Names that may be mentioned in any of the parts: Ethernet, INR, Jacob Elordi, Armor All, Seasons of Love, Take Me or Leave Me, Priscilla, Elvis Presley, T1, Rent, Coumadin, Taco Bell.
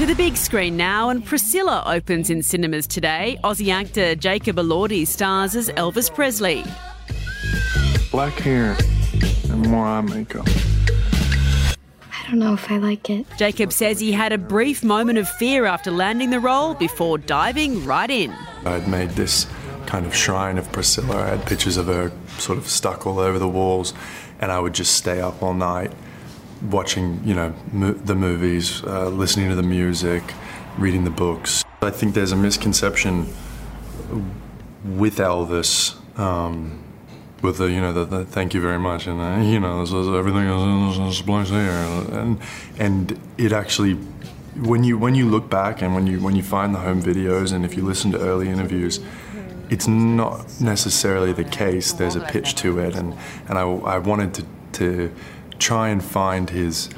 To the big screen now, and Priscilla opens in cinemas today. Aussie actor Jacob Elordi stars as Elvis Presley. Black hair and more eye makeup. I don't know if I like it. Jacob says he had a brief moment of fear after landing the role before diving right in. I'd made this kind of shrine of Priscilla. I had pictures of her sort of stuck all over the walls, and I would just stay up all night watching, the movies, listening to the music, reading the books. I think there's a misconception with Elvis, with the, the thank you very much, and this is everything is in this place here, and it actually, when you look back and when you find the home videos, and if you listen to early interviews, it's not necessarily the case. There's a pitch to it, and I wanted to try and find his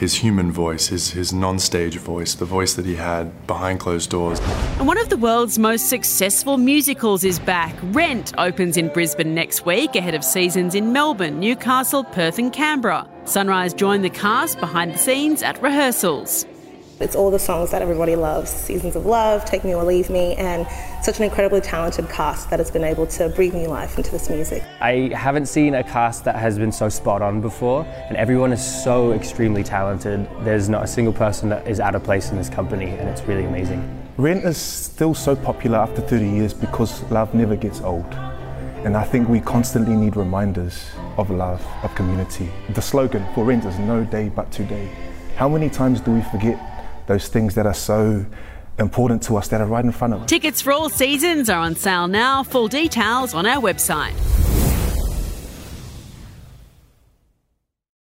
human voice, his non-stage voice, the voice that he had behind closed doors. And one of the world's most successful musicals is back. Rent opens in Brisbane next week, ahead of Seasons in Melbourne, Newcastle, Perth and Canberra. Sunrise joined the cast behind the scenes at rehearsals. It's all the songs that everybody loves, Seasons of Love, Take Me or Leave Me, and such an incredibly talented cast that has been able to breathe new life into this music. I haven't seen a cast that has been so spot on before, and everyone is so extremely talented. There's not a single person that is out of place in this company, and it's really amazing. Rent is still so popular after 30 years because love never gets old. And I think we constantly need reminders of love, of community. The slogan for Rent is no day but today. How many times do we forget those things that are so important to us that are right in front of us? Tickets for all seasons are on sale now. Full details on our website.